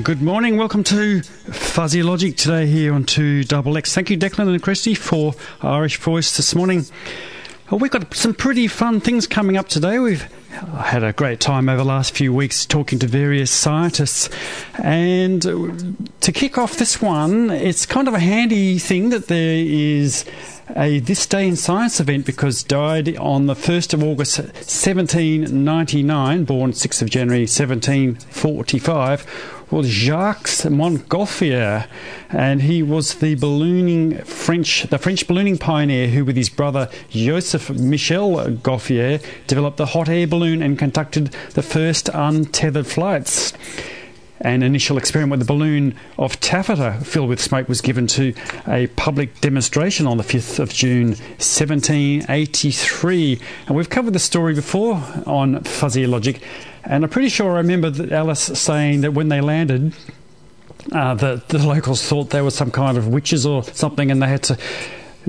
And good morning. Welcome to Fuzzy Logic today here on 2XX. Thank you, Declan and Christy, for Irish Voice this morning. Well, we've got some pretty fun things coming up today. We've had a great time over the last few weeks talking to various scientists. And to kick off this one, it's kind of a handy thing that there is a This Day in Science event, because died on the 1st of August 1799, born 6th of January 1745, was Jacques Montgolfier, and he was the French ballooning pioneer who, with his brother Joseph Michel Montgolfier, developed the hot air balloon and conducted the first untethered flights. An initial experiment with the balloon of taffeta filled with smoke was given to a public demonstration on the 5th of June 1783. And we've covered the story before on Fuzzy Logic, and I'm pretty sure I remember that Alice saying that when they landed, the locals thought they were some kind of witches or something, and they had to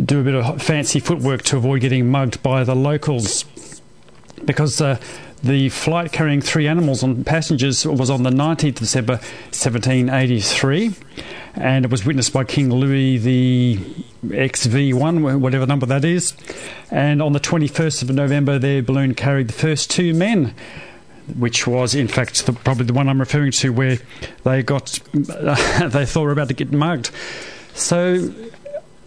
do a bit of fancy footwork to avoid getting mugged by the locals, because the flight carrying three animals and passengers was on the 19th of December 1783, and it was witnessed by King Louis the XVI, whatever number that is. And on the 21st of November, their balloon carried the first two men, which was, in fact, probably the one I'm referring to, where they thought were about to get mugged. So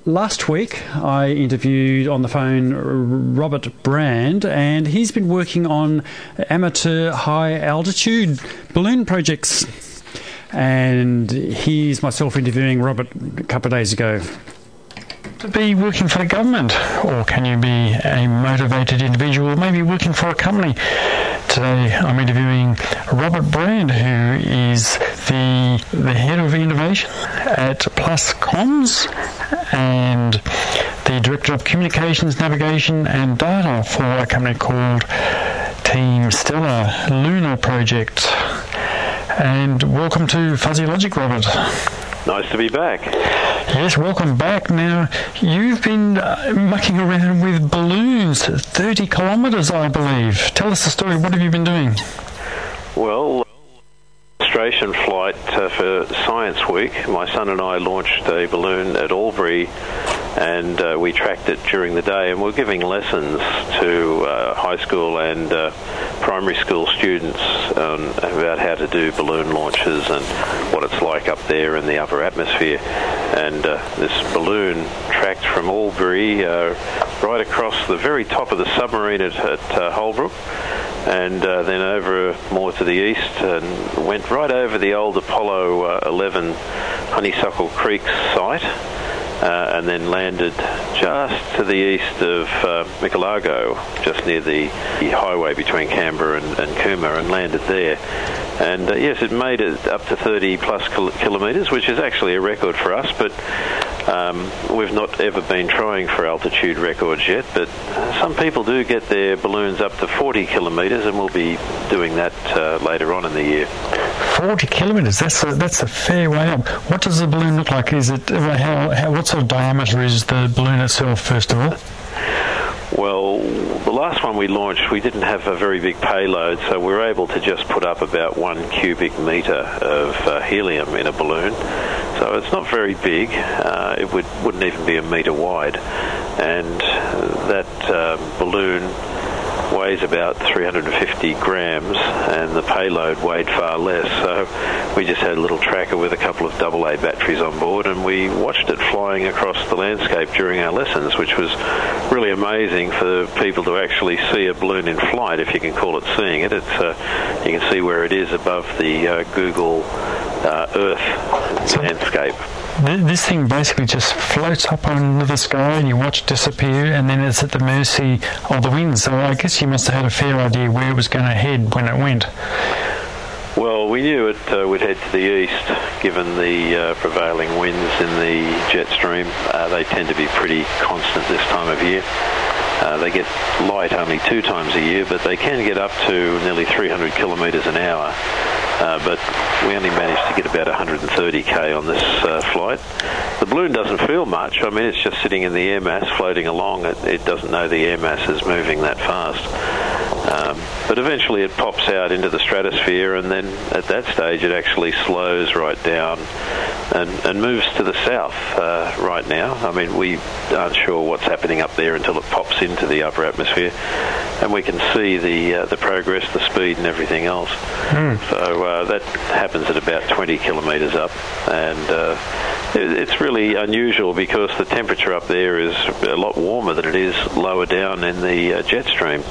last week, I interviewed on the phone Robert Brand, and he's been working on amateur high-altitude balloon projects. And here's myself interviewing Robert a couple of days ago. To be working for the government, or can you be a motivated individual, maybe working for a company? Today I'm interviewing Robert Brand, who is the head of innovation at Plus Comms and the director of communications, navigation and data for a company called Team Stellar Lunar Project. And welcome to Fuzzy Logic, Robert. Nice to be back. Yes, welcome back. Now, you've been mucking around with balloons, 30 kilometres, I believe. Tell us the story. What have you been doing? Well, demonstration flight for Science Week. My son and I launched a balloon at Albury, and we tracked it during the day, and we're giving lessons to high school and primary school students about how to do balloon launches and what it's like up there in the upper atmosphere. And this balloon tracked from Albury right across the very top of the submarine at Holbrook, and then over more to the east, and went right over the old Apollo 11 Honeysuckle Creek site. And then landed just to the east of Michelago, just near the highway between Canberra and Cooma, and landed there. And yes, it made it up to 30 plus kilometres, which is actually a record for us, but we've not ever been trying for altitude records yet. But some people do get their balloons up to 40 kilometres, and we'll be doing that later on in the year. 40 kilometres, that's a fair way up. What does the balloon look like? Is it what sort of diameter is the balloon itself, first of all? Well, the last one we launched, we didn't have a very big payload, so we were able to just put up about 1 cubic metre of helium in a balloon. So it's not very big. It wouldn't even be a metre wide. And that balloon weighs about 350 grams, and the payload weighed far less, so we just had a little tracker with a couple of AA batteries on board, and we watched it flying across the landscape during our lessons, which was really amazing for people to actually see a balloon in flight, if you can call it seeing it. It's you can see where it is above the Google Earth landscape. This thing basically just floats up into the sky and you watch it disappear, and then it's at the mercy of the wind. So I guess you must have had a fair idea where it was going to head when it went. Well, we knew it would head to the east, given the prevailing winds in the jet stream. They tend to be pretty constant this time of year. They get light only 2 times a year, but they can get up to nearly 300 kilometres an hour. But we only managed to get about 130k on this flight. The balloon doesn't feel much. I mean, it's just sitting in the air mass, floating along. It doesn't know the air mass is moving that fast. But eventually it pops out into the stratosphere, and then at that stage it actually slows right down and moves to the south right now. I mean, we aren't sure what's happening up there until it pops into the upper atmosphere, and we can see the progress, the speed and everything else. So that happens at about 20 kilometres up, and it's really unusual because the temperature up there is a lot warmer than it is lower down in the jet stream.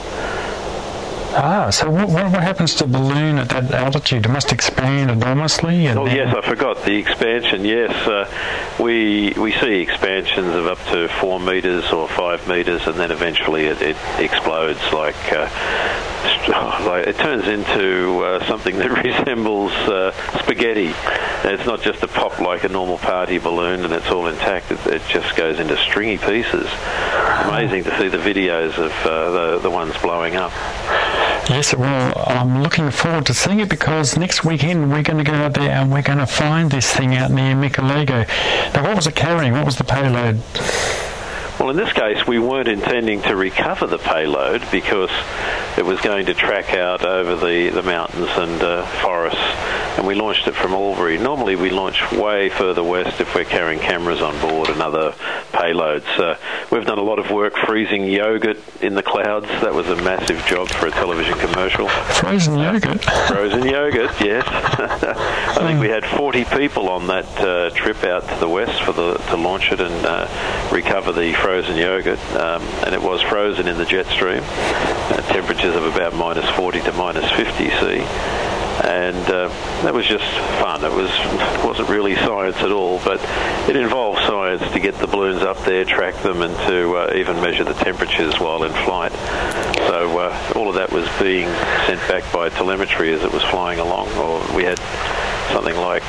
Ah, so what happens to the balloon at that altitude? It must expand enormously. And yes, I forgot the expansion. Yes, we see expansions of up to 4 meters or 5 meters, and then eventually it explodes like it turns into something that resembles spaghetti. And it's not just a pop like a normal party balloon, and it's all intact. It just goes into stringy pieces. Amazing to see the videos of the ones blowing up. Yes, well, I'm looking forward to seeing it, because next weekend we're going to go out there and we're going to find this thing out near Michelago. Now, what was it carrying? What was the payload? Well, in this case, we weren't intending to recover the payload because it was going to track out over the mountains and forests, and we launched it from Albury. Normally, we launch way further west if we're carrying cameras on board and other payloads. We've done a lot of work freezing yogurt in the clouds. That was a massive job for a television commercial. Frozen yogurt? Frozen yogurt, yes. I think we had 40 people on that trip out to the west to launch it and recover the frozen yogurt, and it was frozen in the jet stream at temperatures of about minus 40 to minus 50 C. And that was just fun. It wasn't really science at all, but it involved science to get the balloons up there, track them, and to even measure the temperatures while in flight. So all of that was being sent back by telemetry as it was flying along. Or we had something like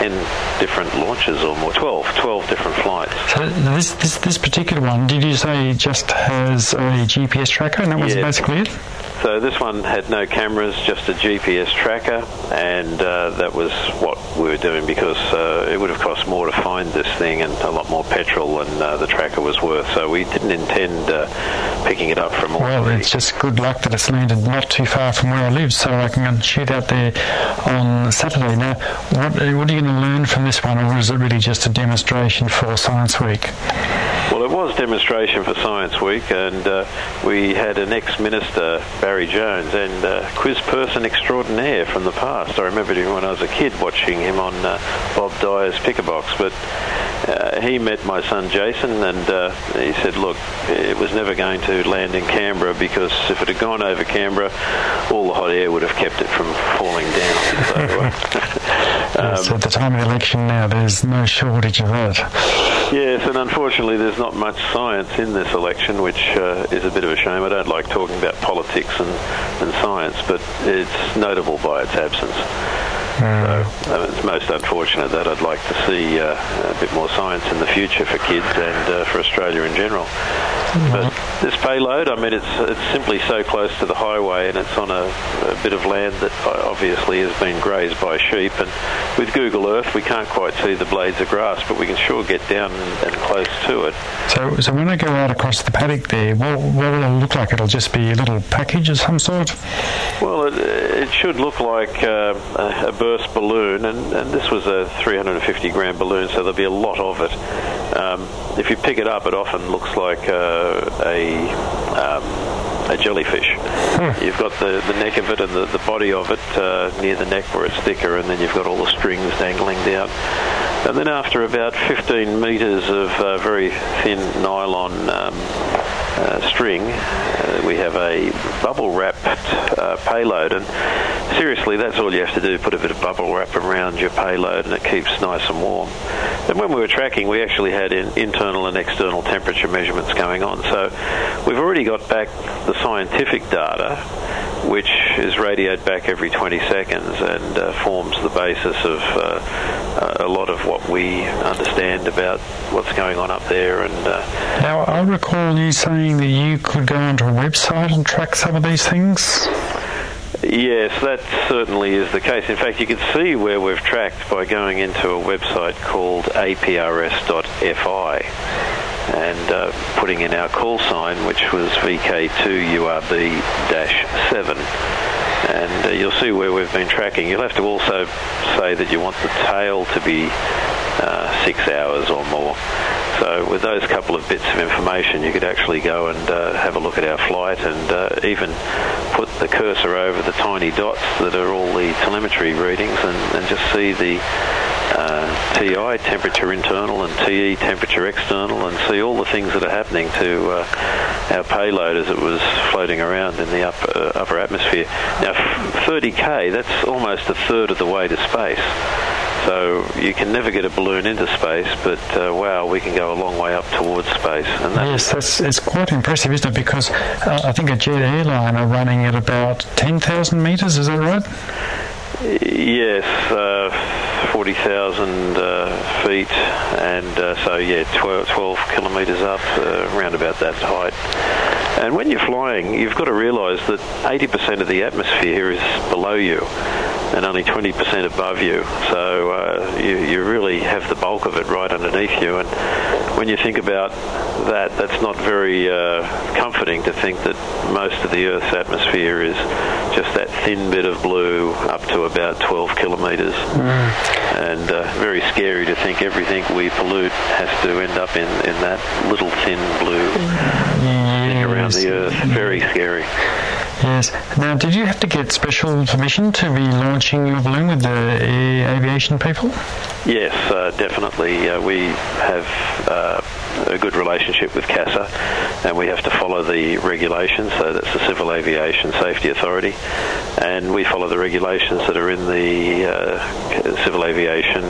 10 different launches or more, 12 different flights. So this particular one, did you say just has a GPS tracker, and that was basically it? So this one had no cameras, just a GPS tracker, and that was what we were doing because it would have cost more to find this thing and a lot more petrol than the tracker was worth. So we didn't intend picking it up from all. Well, it's just good luck that it's landed not too far from where I live, so I can shoot out there on Saturday. Now, what are you going to learn from this one, or is it really just a demonstration for Science Week? Well, it was demonstration for Science Week, and we had an ex-minister, Barry Jones, and quiz person extraordinaire from the past. I remembered him when I was a kid watching him on Bob Dyer's Picker Box, but he met my son Jason, and he said, look, it was never going to land in Canberra because if it had gone over Canberra, all the hot air would have kept it from falling down. So, yes, at the time of the election now, there's no shortage of that. Yes, and unfortunately there's not much science in this election, which is a bit of a shame. I don't like talking about politics and science, but it's notable by its absence. So it's most unfortunate that I'd like to see a bit more science in the future for kids and for Australia in general. But this payload, I mean, it's simply so close to the highway, and it's on a bit of land that obviously has been grazed by sheep. And with Google Earth, we can't quite see the blades of grass, but we can sure get down and close to it. So when I go out across the paddock there, what will it look like? It'll just be a little package of some sort? Well, it should look like a burst balloon, and this was a 350-gram balloon, so there'll be a lot of it. If you pick it up, it often looks like a jellyfish. You've got the neck of it and the body of it near the neck where it's thicker, and then you've got all the strings dangling down. And then after about 15 metres of very thin nylon string, we have a bubble-wrapped payload, and seriously, that's all you have to do, put a bit of bubble wrap around your payload, and it keeps nice and warm. And when we were tracking, we actually had internal and external temperature measurements going on, so we've already got back the scientific data, which is radioed back every 20 seconds and forms the basis of a lot of what we understand about what's going on up there. And now, I recall you saying that you could go onto a website and track some of these things? Yes, that certainly is the case. In fact, you can see where we've tracked by going into a website called APRS.fi. and putting in our call sign, which was VK2URB-7. And you'll see where we've been tracking. You'll have to also say that you want the tail to be 6 hours or more. So with those couple of bits of information, you could actually go and have a look at our flight, and even put the cursor over the tiny dots that are all the telemetry readings, and just see the TI, temperature internal, and TE, temperature external, and see all the things that are happening to our payload as it was floating around in the upper atmosphere. Now, 30K, that's almost a third of the way to space. So you can never get a balloon into space, but wow, we can go a long way up towards space. And it's quite impressive, isn't it? Because I think a jet airline are running at about 10,000 metres, is that right? Yes, 40,000 feet, and so yeah, 12 kilometres up, around about that height. And when you're flying, you've got to realise that 80% of the atmosphere is below you, and only 20% above you, so you really have the bulk of it right underneath you. And when you think about that, that's not very comforting to think that most of the Earth's atmosphere is just that thin bit of blue up to about 12 kilometres. And very scary to think everything we pollute has to end up in that little thin blue thing around the Earth. Very scary. Yes. Now, did you have to get special permission to be launching your balloon with the aviation people? Yes, definitely. We have a good relationship with CASA, and we have to follow the regulations. So that's the Civil Aviation Safety Authority, and we follow the regulations that are in the Civil Aviation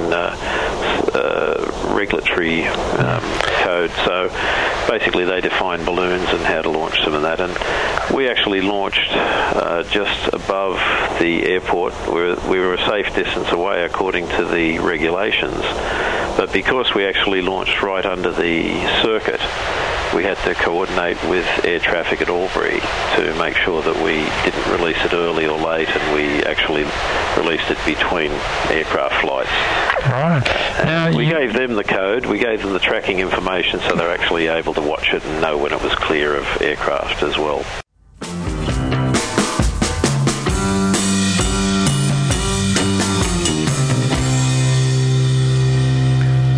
regulatory code. So basically they define balloons and how to launch them and that. And we actually launched just above the airport. We were a safe distance away according to the regulations. But because we actually launched right under the circuit, we had to coordinate with air traffic at Albury to make sure that we didn't release it early or late, and we actually released it between aircraft flights. Right. Now we gave them the code, we gave them the tracking information, so they're actually able to watch it and know when it was clear of aircraft as well.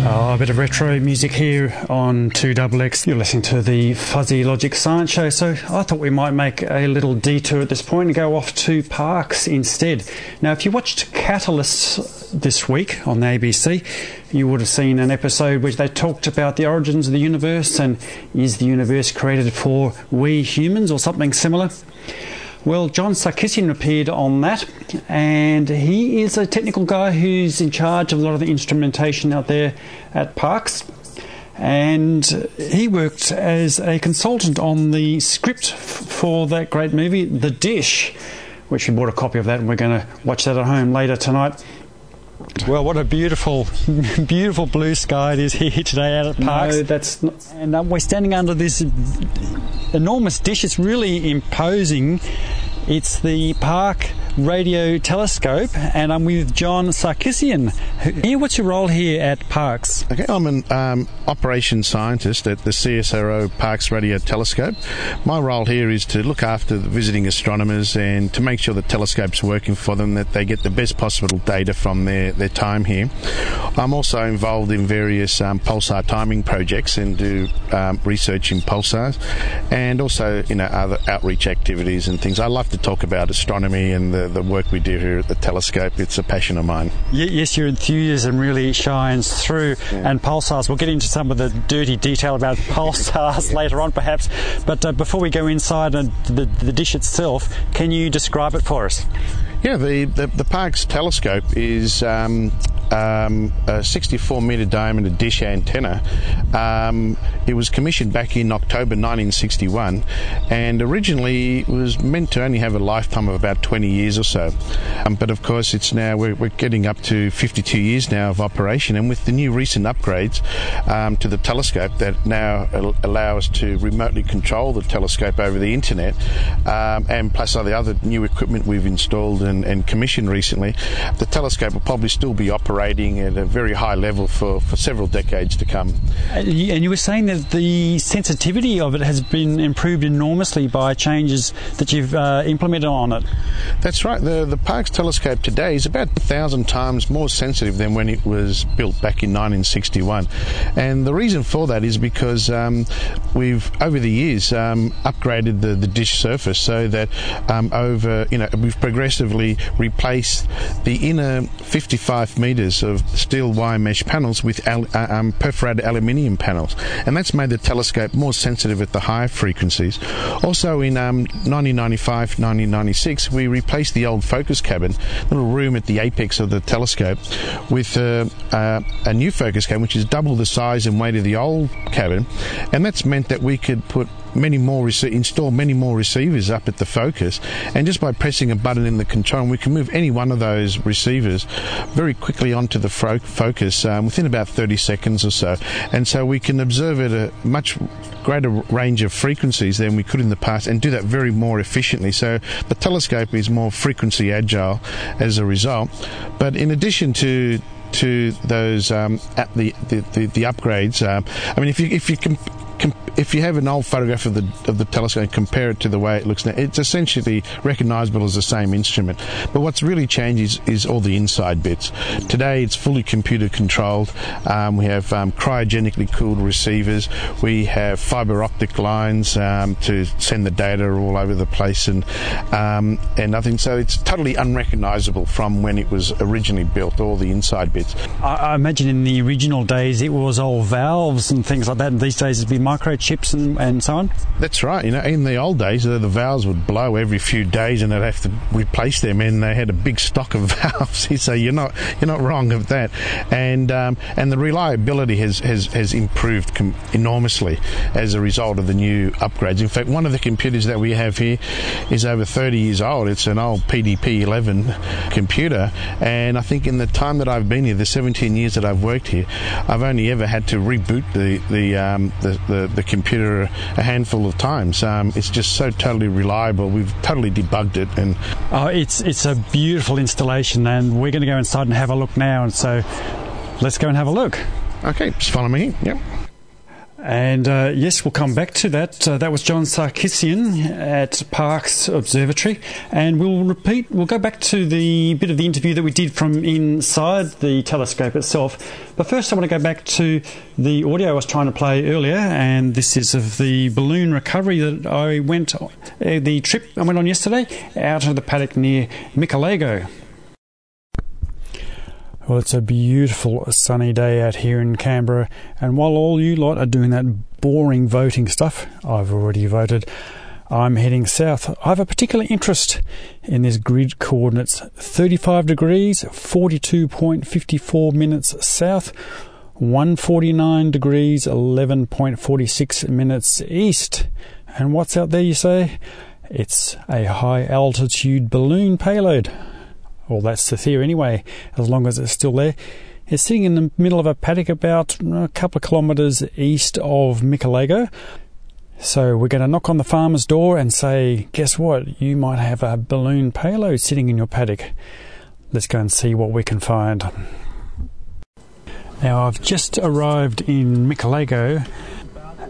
A bit of retro music here on 2XX. You're listening to the Fuzzy Logic Science Show, so I thought we might make a little detour at this point and go off to Parkes instead. Now, if you watched Catalyst this week on the ABC, you would have seen an episode which they talked about the origins of the universe and is the universe created for we humans or something similar. Well, John Sarkissian appeared on that, and he is a technical guy who's in charge of a lot of the instrumentation out there at Parkes, and he worked as a consultant on the script for that great movie, The Dish, which we bought a copy of that, and we're going to watch that at home later tonight. Well, what a beautiful, beautiful blue sky it is here today out at Parkes. No, that's not... And we're standing under this enormous dish. It's really imposing. It's the Parkes radio telescope, and I'm with John Sarkissian. Here, what's your role here at Parkes? Okay, I'm an operations scientist at the CSIRO Parkes radio telescope. My role here is to look after the visiting astronomers and to make sure the telescope's working for them, that they get the best possible data from their time here. I'm also involved in various pulsar timing projects and do research in pulsars, and also other outreach activities and things. I love to talk about astronomy and the work we do here at the telescope. It's a passion of mine. Yes, your enthusiasm really shines through. Yeah. And pulsars, we'll get into some of the dirty detail about pulsars yeah. later on perhaps, but before we go inside and the dish itself, can you describe it for us? Yeah, the Parkes telescope is a 64-metre diameter dish antenna. It was commissioned back in October 1961, and originally was meant to only have a lifetime of about 20 years or so. But of course, it's now we're getting up to 52 years now of operation, and with the new recent upgrades to the telescope that now allow us to remotely control the telescope over the internet, and plus all the other new equipment we've installed and commissioned recently, the telescope will probably still be operating operating at a very high level for several decades to come. And you were saying that the sensitivity of it has been improved enormously by changes that you've implemented on it. That's right. The Parkes telescope today is about 1,000 times more sensitive than when it was built back in 1961. And the reason for that is because we've, over the years, upgraded the dish surface so that we've progressively replaced the inner 55 metres of steel wire mesh panels with perforated aluminium panels, and that's made the telescope more sensitive at the higher frequencies. Also in 1995-1996 we replaced the old focus cabin, a little room at the apex of the telescope, with a new focus cabin which is double the size and weight of the old cabin, and that's meant that we could put install many more receivers up at the focus, and just by pressing a button in the control we can move any one of those receivers very quickly onto the focus within about 30 seconds or so, and so we can observe at a much greater range of frequencies than we could in the past, and do that very more efficiently. So the telescope is more frequency agile as a result. But in addition to those the upgrades, I mean, if you have an old photograph of the telescope and compare it to the way it looks now, it's essentially recognisable as the same instrument. But what's really changed is all the inside bits. Today it's fully computer controlled. We have cryogenically cooled receivers. We have fibre optic lines to send the data all over the place and I think so. It's totally unrecognisable from when it was originally built, all the inside bits. I imagine in the original days it was old valves and things like that, and these days it's been microchips and so on. That's right. You know, in the old days, the valves would blow every few days, and they'd have to replace them. And they had a big stock of valves. So you're not wrong of that. And the reliability has improved enormously as a result of the new upgrades. In fact, one of the computers that we have here is over 30 years old. It's an old PDP-11 computer, and I think in the time that I've been here, the 17 years that I've worked here, I've only ever had to reboot the computer a handful of times. It's just so totally reliable. We've totally debugged it, and it's a beautiful installation, and we're going to go inside and have a look now. And so let's go and have a look. Okay, just follow me. Yep. And yes, we'll come back to that. That was John Sarkissian at Parkes Observatory, and we'll go back to the bit of the interview that we did from inside the telescope itself. But first I want to go back to the audio I was trying to play earlier, and this is of the balloon recovery that the trip I went on yesterday out of the paddock near Michelago. Well, it's a beautiful sunny day out here in Canberra, and while all you lot are doing that boring voting stuff, I've already voted, I'm heading south. I have a particular interest in this grid coordinates: 35 degrees, 42.54 minutes south, 149 degrees, 11.46 minutes east. And what's out there, you say? It's a high altitude balloon payload. Well, that's the theory anyway, as long as it's still there. It's sitting in the middle of a paddock about a couple of kilometres east of Michelago. So we're going to knock on the farmer's door and say, guess what, you might have a balloon payload sitting in your paddock. Let's go and see what we can find. Now, I've just arrived in Michelago,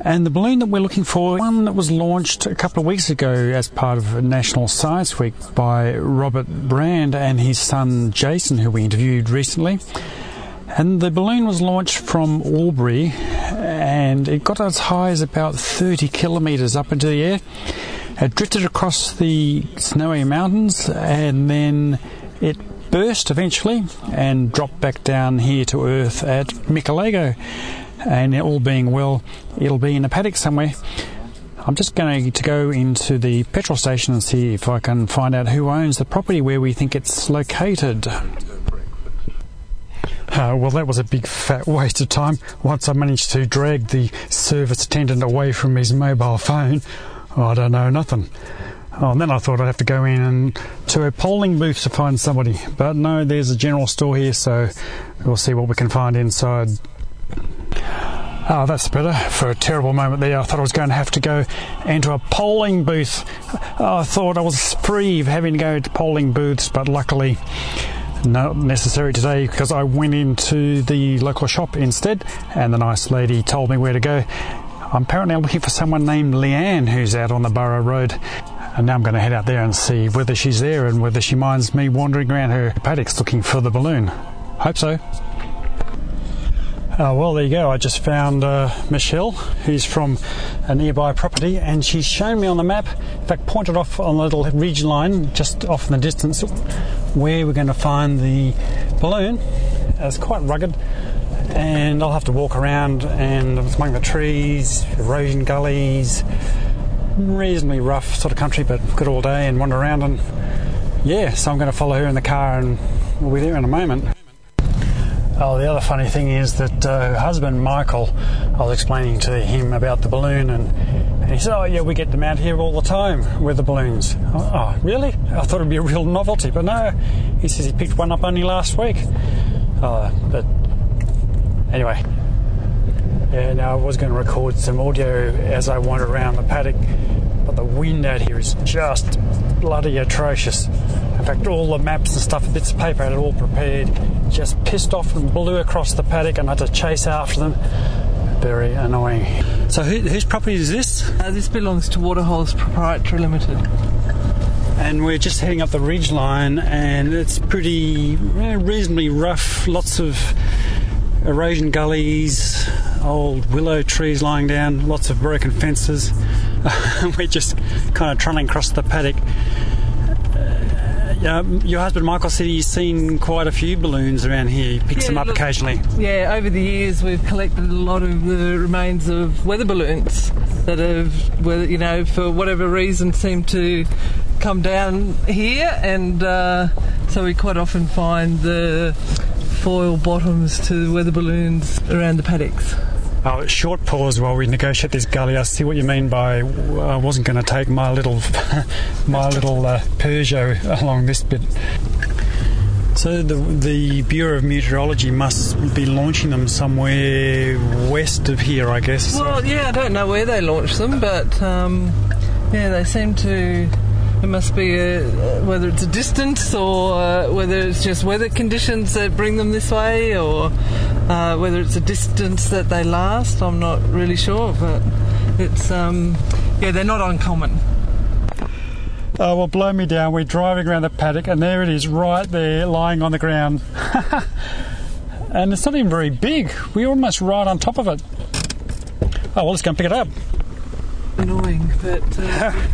and the balloon that we're looking for, one that was launched a couple of weeks ago as part of National Science Week by Robert Brand and his son Jason, who we interviewed recently. And the balloon was launched from Albury, and it got as high as about 30 kilometres up into the air. It drifted across the snowy mountains, and then it burst eventually and dropped back down here to Earth at Michelago. And all being well, it'll be in a paddock somewhere. I'm just going to go into the petrol station and see if I can find out who owns the property where we think it's located. Well, that was a big fat waste of time. Once I managed to drag the service attendant away from his mobile phone, I don't know nothing. Oh, and then I thought I'd have to go in and to a polling booth to find somebody. But no, there's a general store here, so we'll see what we can find inside. Oh, that's better. For a terrible moment there, I thought I was going to have to go into a polling booth. I thought I was free of having to go to polling booths, but luckily not necessary today because I went into the local shop instead, and the nice lady told me where to go. I'm apparently looking for someone named Leanne who's out on the Borough Road, and now I'm going to head out there and see whether she's there and whether she minds me wandering around her paddocks looking for the balloon. Hope so. Well, there you go. I just found Michelle, who's from a nearby property, and she's shown me on the map, in fact pointed off on the little ridge line just off in the distance where we're going to find the balloon. It's quite rugged, and I'll have to walk around, and it's among the trees, erosion gullies, reasonably rough sort of country, but good all day and wander around. And yeah, so I'm going to follow her in the car and we'll be there in a moment. Oh, the other funny thing is that her husband, Michael, I was explaining to him about the balloon, and he said, oh, yeah, we get them out here all the time with the balloons. Oh, really? I thought it would be a real novelty, but no. He says he picked one up only last week. But anyway, yeah, now I was going to record some audio as I wander around the paddock, but the wind out here is just bloody atrocious. In fact, all the maps and stuff, bits of paper I had all prepared, just pissed off and blew across the paddock, and I had to chase after them. Very annoying. So whose property is this? This belongs to Waterholes Proprietary Limited. And we're just heading up the ridge line, and it's pretty reasonably rough, lots of erosion gullies, old willow trees lying down, lots of broken fences. We're just kind of trundling across the paddock. Your husband Michael said he's seen quite a few balloons around here. He picks them up occasionally. Yeah, over the years we've collected a lot of the remains of weather balloons that have, you know, for whatever reason seem to come down here, and so we quite often find the foil bottoms to weather balloons around the paddocks. Oh, short pause while we negotiate this gully. I see what you mean by I wasn't going to take my little Peugeot along this bit. So the Bureau of Meteorology must be launching them somewhere west of here, I guess. Well, yeah, I don't know where they launch them, but yeah, they seem to. It must be whether it's a distance or whether it's just weather conditions that bring them this way, or whether it's a distance that they last. I'm not really sure, but it's yeah, they're not uncommon. Oh, well, blow me down. We're driving around the paddock, and there it is, right there, lying on the ground. And it's not even very big. We're almost right on top of it. Oh, well, let's go and pick it up. Annoying, but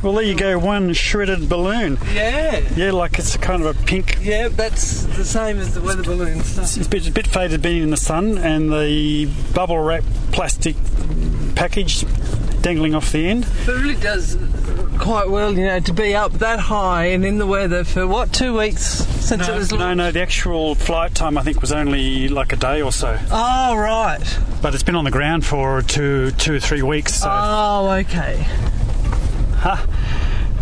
well, there you go, one shredded balloon. Yeah, like it's kind of a pink. Yeah, that's the same as the weather balloon stuff. It's a bit faded, been in the sun, and the bubble wrap plastic package dangling off the end. But it really does quite well, you know, to be up that high and in the weather for what, 2 weeks since it was launched? No, the actual flight time I think was only like a day or so. Oh, right. But it's been on the ground for two or three weeks. So. Oh, okay. Huh.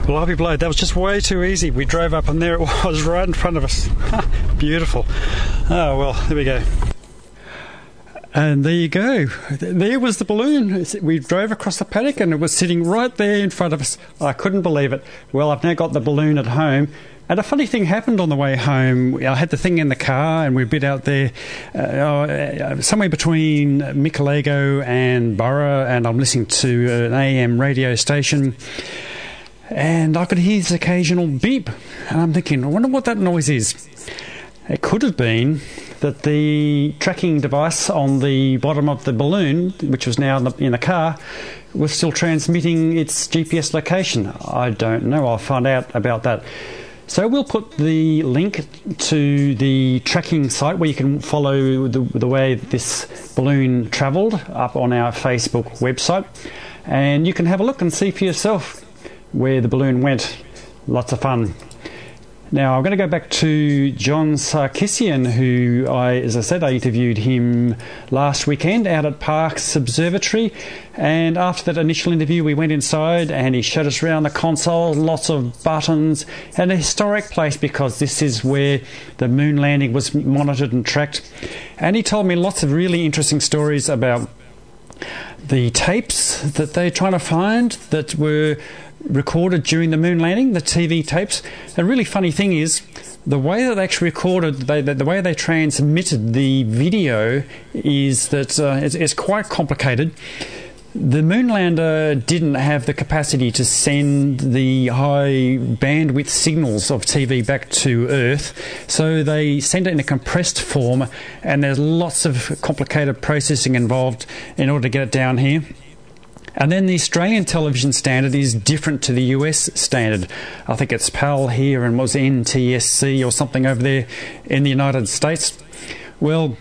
Well, I'll be blowed. That was just way too easy. We drove up and there it was right in front of us. Beautiful. Oh, well, there we go. And there you go. There was the balloon. We drove across the paddock and it was sitting right there in front of us. I couldn't believe it. Well, I've now got the balloon at home. And a funny thing happened on the way home. I had the thing in the car and we bit out there somewhere between Michelago and Borough, and I'm listening to an AM radio station. And I could hear this occasional beep. And I'm thinking, I wonder what that noise is. It could have been that the tracking device on the bottom of the balloon, which was now in the car, was still transmitting its GPS location. I don't know. I'll find out about that. So we'll put the link to the tracking site where you can follow the way this balloon travelled up on our Facebook website. And you can have a look and see for yourself where the balloon went. Lots of fun. Now, I'm going to go back to John Sarkissian, who, as I said, I interviewed him last weekend out at Parkes Observatory. And after that initial interview, we went inside and he showed us around the console, lots of buttons, and a historic place because this is where the moon landing was monitored and tracked. And he told me lots of really interesting stories about the tapes that they're trying to find that were recorded during the moon landing, the TV tapes. The really funny thing is the way that they actually recorded, the way they transmitted the video is that it's quite complicated. The Moonlander didn't have the capacity to send the high bandwidth signals of TV back to Earth, so they sent it in a compressed form, and there's lots of complicated processing involved in order to get it down here. And then the Australian television standard is different to the US standard. I think it's PAL here and was NTSC or something over there in the United States. Well,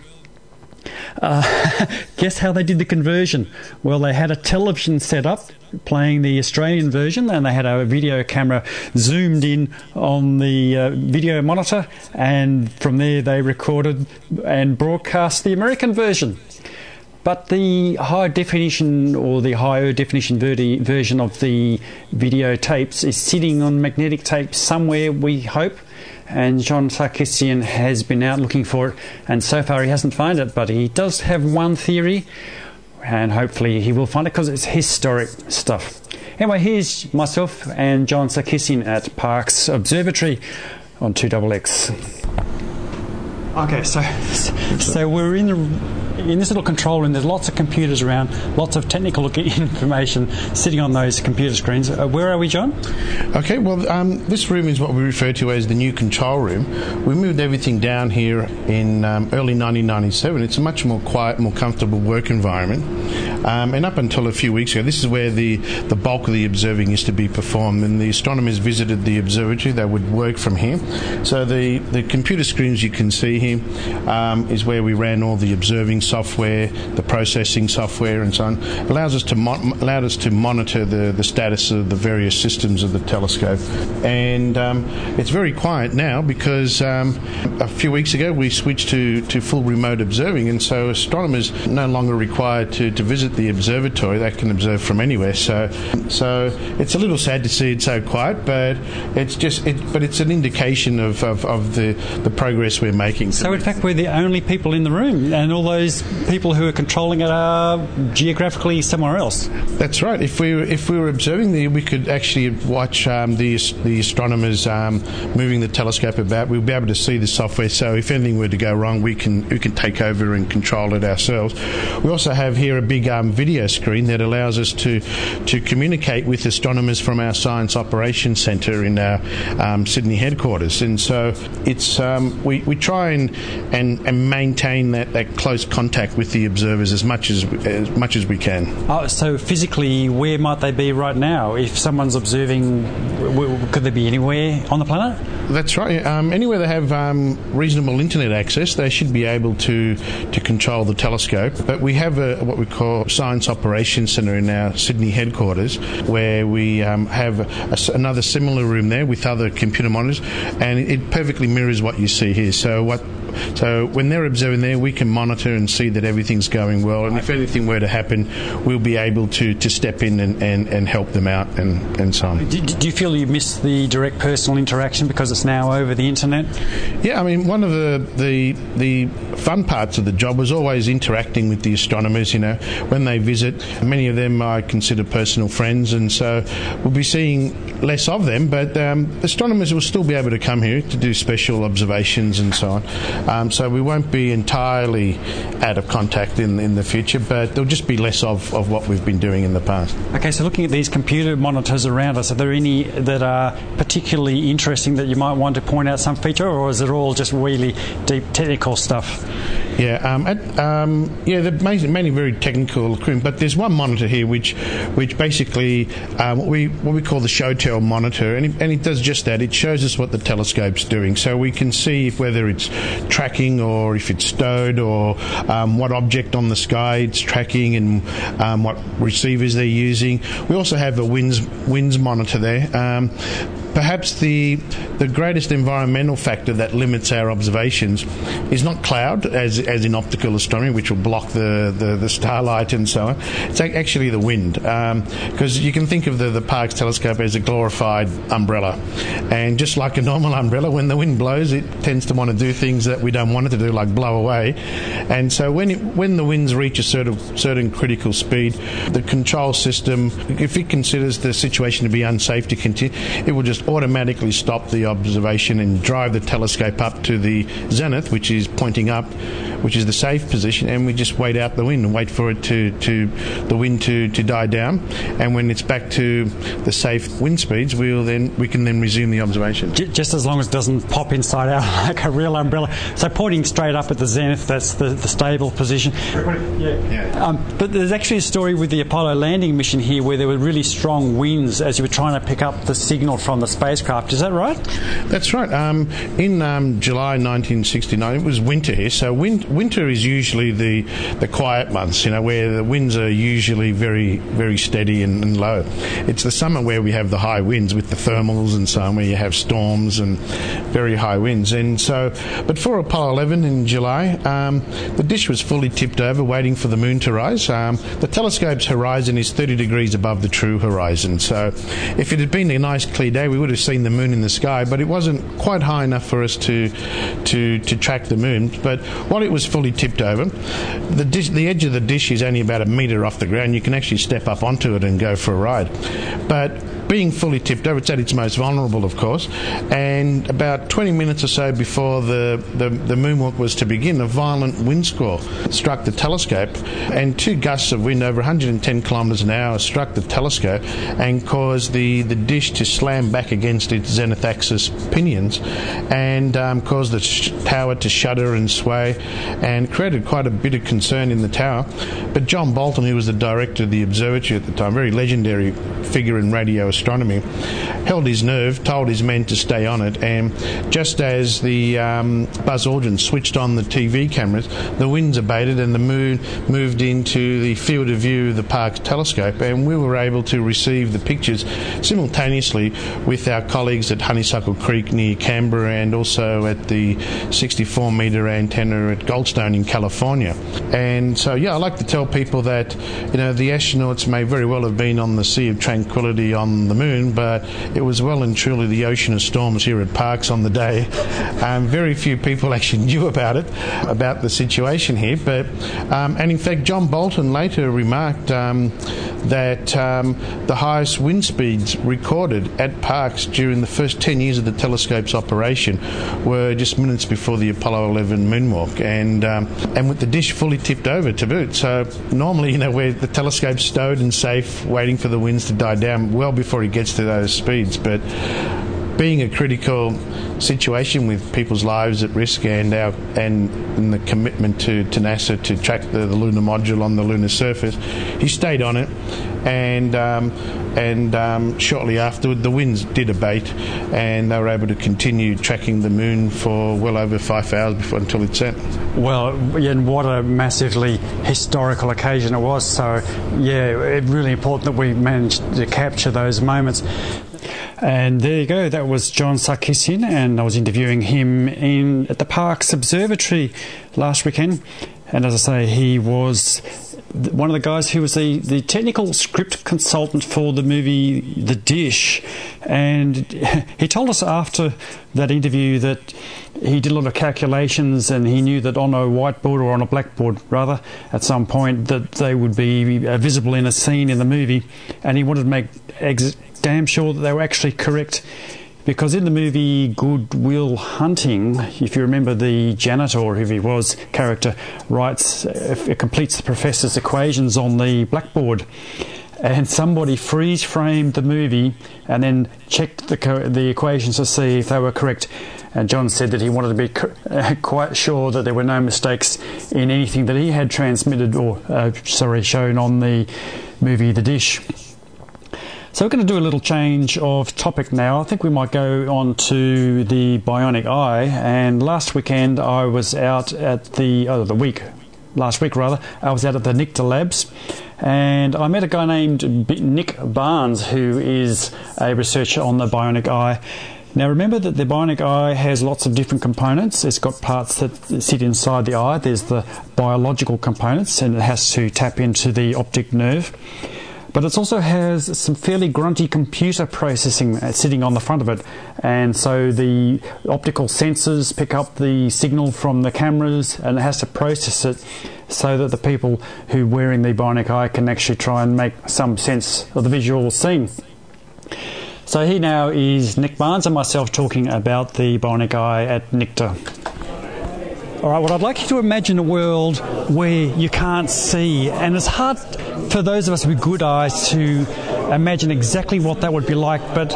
guess how they did the conversion? Well, they had a television set up playing the Australian version, and they had a video camera zoomed in on the video monitor, and from there they recorded and broadcast the American version. But the high definition or the higher definition version of the videotapes is sitting on magnetic tape somewhere, we hope, and John Sarkissian has been out looking for it, and so far he hasn't found it, but he does have one theory, and hopefully he will find it because it's historic stuff. Anyway, here's myself and John Sarkissian at Parkes Observatory on 2XX. Okay, so we're in this little control room. There's lots of computers around, lots of technical information sitting on those computer screens. Where are we, John? Okay, well, this room is what we refer to as the new control room. We moved everything down here in early 1997. It's a much more quiet, more comfortable work environment. And up until a few weeks ago, this is where the bulk of the observing used to be performed. And the astronomers visited the observatory. They would work from here. So the computer screens you can see here is where we ran all the observing software, the processing software, and so on. Allowed us to monitor the status of the various systems of the telescope. And it's very quiet now because a few weeks ago we switched to full remote observing, and so astronomers are no longer required to visit the observatory. They can observe from anywhere. So it's a little sad to see it so quiet, but it's an indication of the progress we're making. So in fact, we're the only people in the room, and all those people who are controlling it are geographically somewhere else. That's right. If we were observing there, we could actually watch the astronomers moving the telescope about. We'll be able to see the software. So if anything were to go wrong, we can take over and control it ourselves. We also have here a big video screen that allows us to communicate with astronomers from our Science Operations Centre in our Sydney headquarters. And so it's we try and maintain that close contact with the observers as much as we can. Oh, so physically, where might they be right now? If someone's observing, could they be anywhere on the planet? That's right. Anywhere they have reasonable internet access, they should be able to control the telescope. But we have what we call Science Operations Centre in our Sydney headquarters, where we have another similar room there with other computer monitors, and it perfectly mirrors what you see here. So when they're observing there, we can monitor and see that everything's going well, and if anything were to happen, we'll be able to step in and help them out and so on. Do you feel you missed the direct personal interaction because it's now over the internet? Yeah, I mean, one of the fun parts of the job was always interacting with the astronomers. You know, when they visit, many of them I consider personal friends, and so we'll be seeing less of them, but astronomers will still be able to come here to do special observations and so on. So we won't be entirely out of contact in the future, but there'll just be less of what we've been doing in the past. Okay, so looking at these computer monitors around us, are there any that are particularly interesting that you might want to point out some feature, or is it all just really deep technical stuff? Yeah, there are many very technical equipment, but there's one monitor here which basically what we call the show-tell monitor, and it does just that. It shows us what the telescope's doing, so we can see whether it's tracking or if it's stowed, or what object on the sky it's tracking, and what receivers they're using. We also have a winds monitor there. Perhaps the greatest environmental factor that limits our observations is not cloud, as in optical astronomy, which will block the starlight and so on. It's actually the wind, because you can think of the Parkes telescope as a glorified umbrella. And just like a normal umbrella, when the wind blows, it tends to want to do things that we don't want it to do, like blow away. And so when the winds reach a certain critical speed, the control system, if it considers the situation to be unsafe to continue, it will just automatically stop the observation and drive the telescope up to the zenith, which is pointing up, which is the safe position, and we just wait out the wind and wait for it to die down, and when it's back to the safe wind speeds, we can then resume the observation. Just as long as it doesn't pop inside out like a real umbrella. So pointing straight up at the zenith, that's the stable position. Yeah. But there's actually a story with the Apollo landing mission here where there were really strong winds as you were trying to pick up the signal from the spacecraft. Is that right? That's right. In July 1969, it was winter here, so winter is usually the quiet months, you know, where the winds are usually very, very steady and low. It's the summer where we have the high winds with the thermals and so on, where you have storms and very high winds. And so, but for Apollo 11 in July, the dish was fully tipped over waiting for the moon to rise. The telescope's horizon is 30 degrees above the true horizon. So if it had been a nice clear day, we would have seen the moon in the sky, but it wasn't quite high enough for us to track the moon. But while it was fully tipped over, the edge of the dish is only about a metre off the ground. You can actually step up onto it and go for a ride. But being fully tipped over, it's at its most vulnerable, of course, and about 20 minutes or so before the moonwalk was to begin, a violent wind squall struck the telescope, and two gusts of wind over 110 kilometres an hour struck the telescope and caused the dish to slam back against its zenith axis pinions and caused the tower to shudder and sway and created quite a bit of concern in the tower. But John Bolton, who was the director of the observatory at the time, very legendary figure in radio astronomy, held his nerve, told his men to stay on it, and just as the Buzz Aldrin switched on the TV cameras, the winds abated and the moon moved into the field of view of the Parkes telescope, and we were able to receive the pictures simultaneously with our colleagues at Honeysuckle Creek near Canberra and also at the 64-metre antenna at Goldstone in California. And so, yeah, I like to tell people that, you know, the astronauts may very well have been on the Sea of Tranquility on the moon, but it was well and truly the ocean of storms here at Parkes on the day. Very few people actually knew about it, about the situation here. But and in fact, John Bolton later remarked that the highest wind speeds recorded at Parkes during the first 10 years of the telescope's operation were just minutes before the Apollo 11 moonwalk, and with the dish fully tipped over to boot. So normally, you know, where the telescope's stowed and safe, waiting for the winds to die down well before it gets to those speeds. But being a critical situation with people's lives at risk and the commitment to NASA to track the lunar module on the lunar surface, he stayed on it, and shortly afterward the winds did abate and they were able to continue tracking the moon for well over 5 hours before until it set. Well, and what a massively historical occasion it was. So, yeah, it's really important that we managed to capture those moments. And there you go, that was John Sarkissian, and I was interviewing him at the Parkes Observatory last weekend. And as I say, he was one of the guys who was the technical script consultant for the movie The Dish. And he told us after that interview that he did a lot of calculations, and he knew that on a whiteboard, or on a blackboard rather, at some point, that they would be visible in a scene in the movie. And he wanted to make damn sure that they were actually correct, because in the movie Good Will Hunting, if you remember, the janitor, or whoever he was, character completes the professor's equations on the blackboard, and somebody freeze framed the movie and then checked the equations to see if they were correct. And John said that he wanted to be quite sure that there were no mistakes in anything that he had transmitted or shown on the movie The Dish. So we're going to do a little change of topic now. I think we might go on to the bionic eye. And last weekend I was out at I was out at the NICTA labs, and I met a guy named Nick Barnes, who is a researcher on the bionic eye. Now remember that the bionic eye has lots of different components. It's got parts that sit inside the eye. There's the biological components, and it has to tap into the optic nerve. But it also has some fairly grunty computer processing sitting on the front of it. And so the optical sensors pick up the signal from the cameras, and it has to process it so that the people who are wearing the bionic eye can actually try and make some sense of the visual scene. So here now is Nick Barnes and myself talking about the bionic eye at NICTA. All right, well, I'd like you to imagine a world where you can't see, and it's hard for those of us with good eyes to imagine exactly what that would be like, but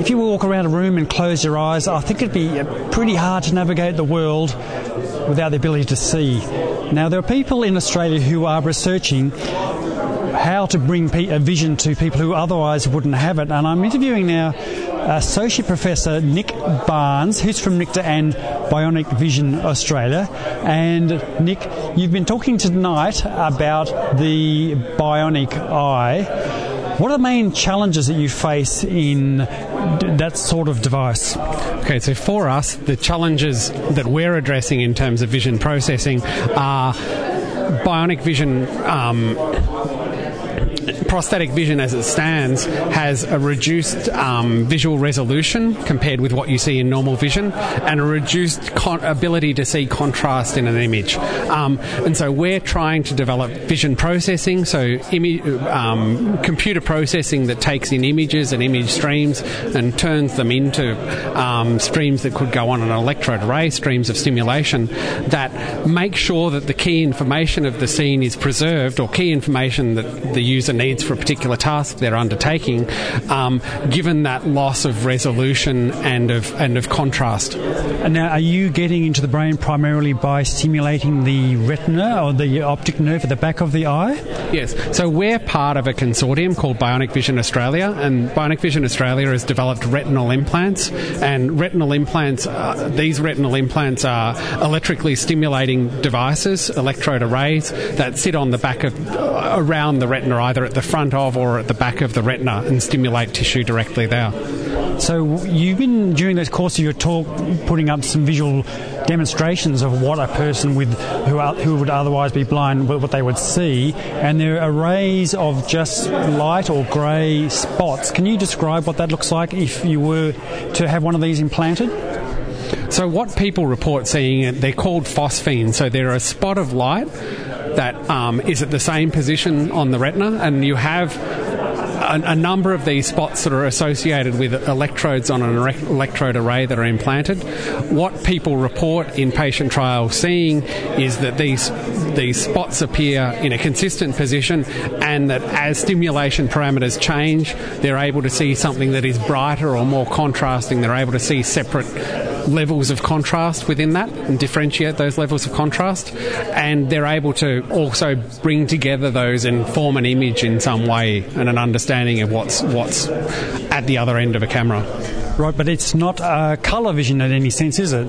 if you walk around a room and close your eyes, I think it'd be pretty hard to navigate the world without the ability to see. Now, there are people in Australia who are researching how to bring a vision to people who otherwise wouldn't have it, and I'm interviewing now Associate Professor Nick Barnes, who's from NICTA and Bionic Vision Australia. And Nick, you've been talking tonight about the bionic eye. What are the main challenges that you face in that sort of device? Okay, so for us, the challenges that we're addressing in terms of vision processing are bionic vision. Prosthetic vision as it stands has a reduced visual resolution compared with what you see in normal vision, and a reduced ability to see contrast in an image. And so we're trying to develop vision processing, so computer processing that takes in images and image streams and turns them into streams that could go on an electrode array, streams of stimulation, that make sure that the key information of the scene is preserved, or key information that the user needs for a particular task they're undertaking, given that loss of resolution and of contrast. And now, are you getting into the brain primarily by stimulating the retina or the optic nerve at the back of the eye? Yes. So we're part of a consortium called Bionic Vision Australia, and Bionic Vision Australia has developed retinal implants. And retinal implants, these retinal implants are electrically stimulating devices, electrode arrays that sit on the back of, around the retina, either at the front of or at the back of the retina, and stimulate tissue directly there. So you've been, during the course of your talk, putting up some visual demonstrations of what a person with who would otherwise be blind, what they would see, and there are arrays of just light or grey spots. Can you describe what that looks like if you were to have one of these implanted? So what people report seeing, they're called phosphenes. So they're a spot of light that is at the same position on the retina, and you have a number of these spots that are associated with electrodes on an electrode array that are implanted. What people report in patient trial seeing is that these spots appear in a consistent position, and that as stimulation parameters change, they're able to see something that is brighter or more contrasting. They're able to see separate levels of contrast within that and differentiate those levels of contrast, and they're able to also bring together those and form an image in some way and an understanding of what's at the other end of a camera. Right, but it's not colour vision in any sense, is it?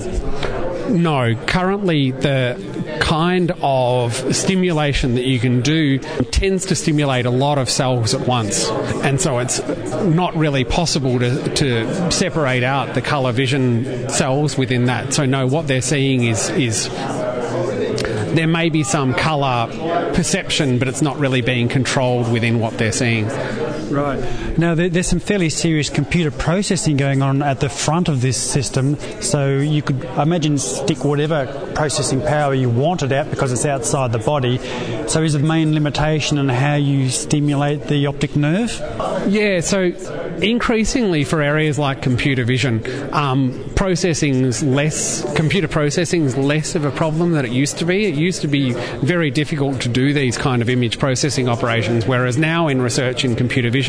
No, currently the kind of stimulation that you can do tends to stimulate a lot of cells at once, and so it's not really possible to separate out the colour vision cells within that. So no, what they're seeing is there may be some colour perception, but it's not really being controlled within what they're seeing. Right. Now, there's some fairly serious computer processing going on at the front of this system, so you could, I imagine, stick whatever processing power you want it at because it's outside the body. So is the main limitation in how you stimulate the optic nerve? Yeah, so increasingly for areas like computer vision, computer processing is less of a problem than it used to be. It used to be very difficult to do these kind of image processing operations, whereas now in research in computer vision,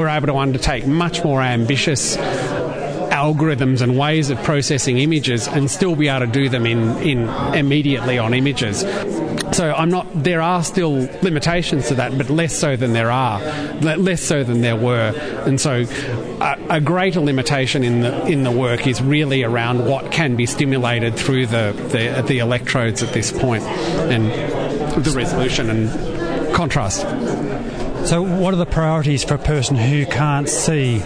we're able to undertake much more ambitious algorithms and ways of processing images and still be able to do them in immediately on images. So there are still limitations to that, but less so than there were. And so a greater limitation in the work is really around what can be stimulated through the electrodes at this point, and the resolution and contrast. So what are the priorities for a person who can't see?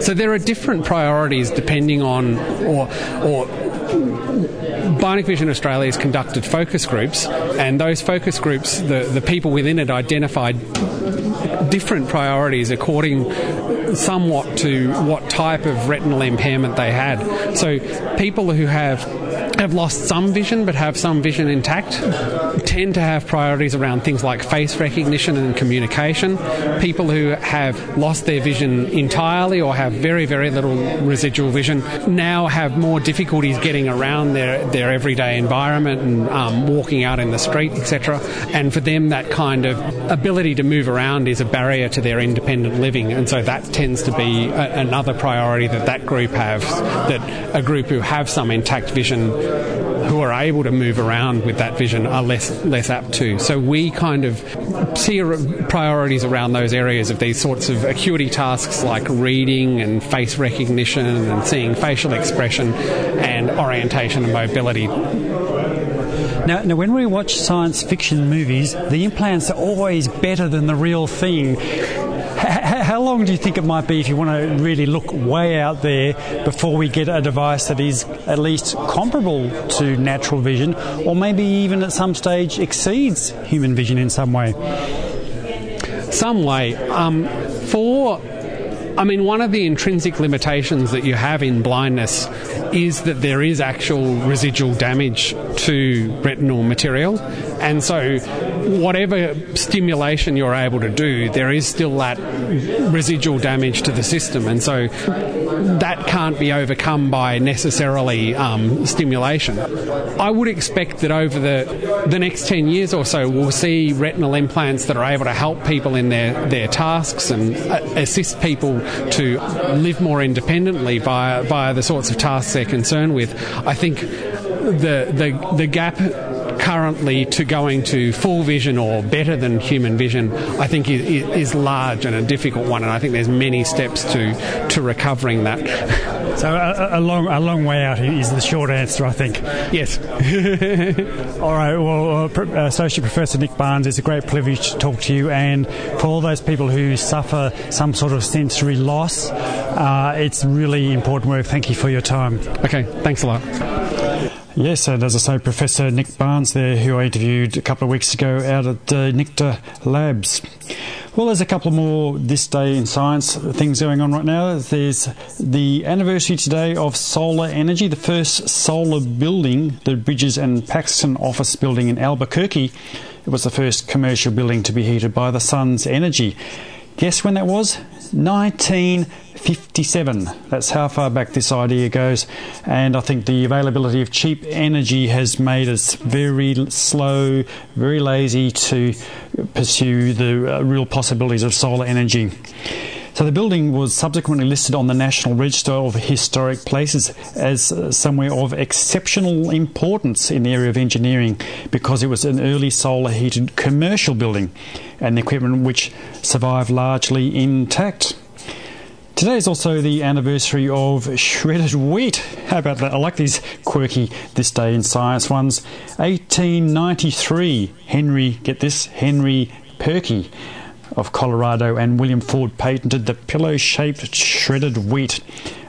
So there are different priorities depending on, or Bionic Vision Australia has conducted focus groups, and those focus groups, the people within it identified different priorities according somewhat to what type of retinal impairment they had. So people who have lost some vision but have some vision intact tend to have priorities around things like face recognition and communication. People who have lost their vision entirely or have very, very little residual vision now have more difficulties getting around their everyday environment and walking out in the street, etc. And for them, that kind of ability to move around is a barrier to their independent living. And so that tends to be another priority that group has, that a group who have some intact vision who are able to move around with that vision are less apt to. So we kind of see priorities around those areas of these sorts of acuity tasks like reading and face recognition and seeing facial expression and orientation and mobility. Now, when we watch science fiction movies, the implants are always better than the real thing. How long do you think it might be if you want to really look way out there before we get a device that is at least comparable to natural vision, or maybe even at some stage exceeds human vision in some way? One of the intrinsic limitations that you have in blindness is that there is actual residual damage to retinal material. And so whatever stimulation you're able to do, there is still that residual damage to the system. And so that can't be overcome by necessarily stimulation. I would expect that over the next 10 years or so, we'll see retinal implants that are able to help people in their tasks and assist people to live more independently via the sorts of tasks they're concerned with. I think the gap currently to going to full vision or better than human vision, I think is large and a difficult one, and I think there's many steps to recovering that. So a long way out is the short answer, I think. Yes. All right, well, Associate Professor Nick Barnes, it's a great privilege to talk to you, and for all those people who suffer some sort of sensory loss, it's really important work. Thank you for your time. Okay, thanks a lot. Yes, and as I say, Professor Nick Barnes there, who I interviewed a couple of weeks ago out at the NICTA labs. Well, there's a couple more This Day in Science things going on right now. There's the anniversary today of solar energy. The first solar building, the Bridges and Paxton office building in Albuquerque, it was the first commercial building to be heated by the sun's energy. Guess when that was? 1957. That's how far back this idea goes, and I think the availability of cheap energy has made us very slow, very lazy to pursue the real possibilities of solar energy. So the building was subsequently listed on the National Register of Historic Places as somewhere of exceptional importance in the area of engineering because it was an early solar heated commercial building and the equipment which survived largely intact. Today is also the anniversary of shredded wheat. How about that? I like these quirky This Day in Science ones. 1893, Henry Purkey of Colorado and William Ford patented the pillow-shaped shredded wheat,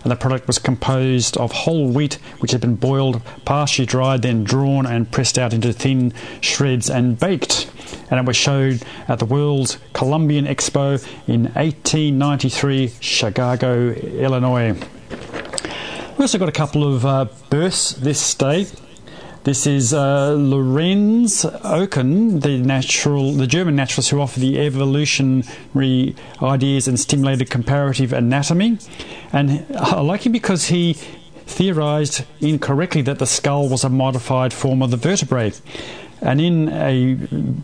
and the product was composed of whole wheat which had been boiled, partially dried, then drawn and pressed out into thin shreds and baked, and it was shown at the World's Columbian Expo in 1893, Chicago, Illinois. We've also got a couple of births this day. This is Lorenz Oken, the German naturalist who offered the evolutionary ideas and stimulated comparative anatomy. And I like him because he theorised incorrectly that the skull was a modified form of the vertebrae. And in a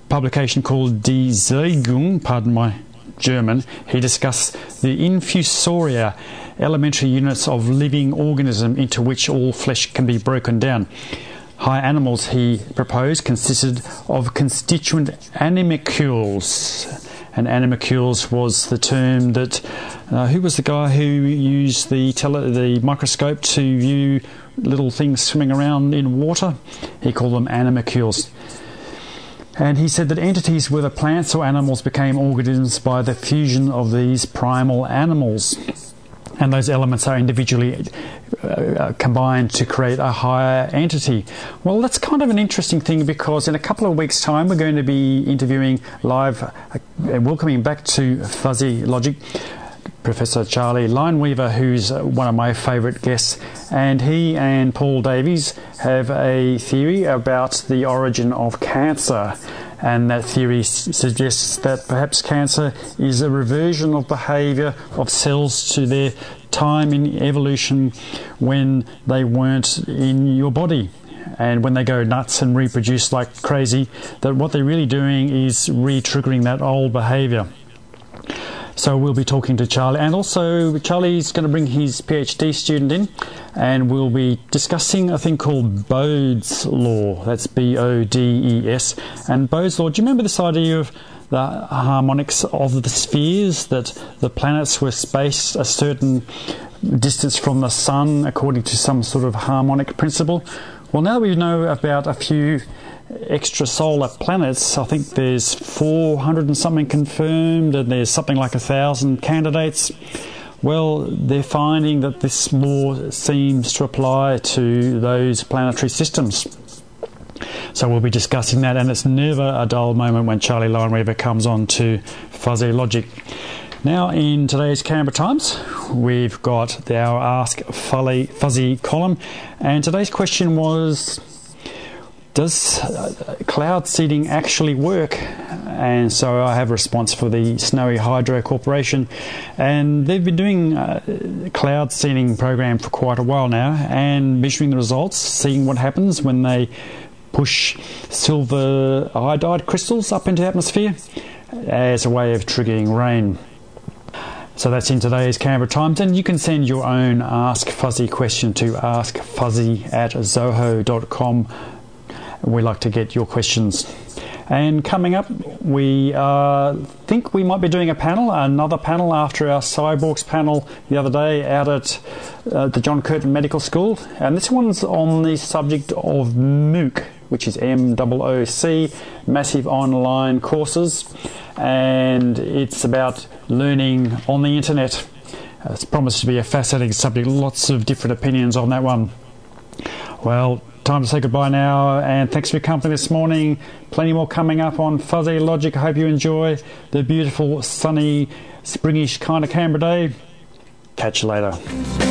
publication called Die Zeugung, pardon my German, he discussed the infusoria, elementary units of living organism into which all flesh can be broken down. High animals, he proposed, consisted of constituent animalcules. And animalcules was the term that... who was the guy who used the microscope to view little things swimming around in water? He called them animalcules. And he said that entities, whether plants or animals, became organisms by the fusion of these primal animals. And those elements are individually combined to create a higher entity. Well, that's kind of an interesting thing, because in a couple of weeks' time we're going to be interviewing live and welcoming back to Fuzzy Logic Professor Charlie Lineweaver, who's one of my favourite guests, and he and Paul Davies have a theory about the origin of cancer, and that theory suggests that perhaps cancer is a reversion of behaviour of cells to their time in evolution when they weren't in your body. And when they go nuts and reproduce like crazy, that what they're really doing is re-triggering that old behaviour. So we'll be talking to Charlie, and also Charlie's going to bring his PhD student in, and we'll be discussing a thing called Bode's Law. That's B-O-D-E-S. And Bode's Law, do you remember this idea of the harmonics of the spheres, that the planets were spaced a certain distance from the sun according to some sort of harmonic principle? Well, now that we know about a few extrasolar planets, I think there's 400 and something confirmed, and there's something like 1,000 candidates. Well, they're finding that this law seems to apply to those planetary systems. So we'll be discussing that, and it's never a dull moment when Charlie Lineweaver comes on to Fuzzy Logic. Now, in today's Canberra Times, we've got our Ask Fuzzy column, and today's question was, does cloud seeding actually work? And so I have a response for the Snowy Hydro Corporation, and they've been doing a cloud seeding program for quite a while now, and measuring the results, seeing what happens when they push silver iodide crystals up into the atmosphere as a way of triggering rain. So that's in today's Canberra Times, and you can send your own Ask Fuzzy question to askfuzzy@zoho.com. We like to get your questions. And coming up, we think we might be doing another panel after our Cyborgs panel the other day out at the John Curtin Medical School. And this one's on the subject of MOOC, which is MOOC, Massive Online Courses. And it's about learning on the internet. It's promised to be a fascinating subject. Lots of different opinions on that one. Well, time to say goodbye now, and thanks for your company this morning. Plenty more coming up on Fuzzy Logic. I hope you enjoy the beautiful, sunny, springish kind of Canberra day. Catch you later.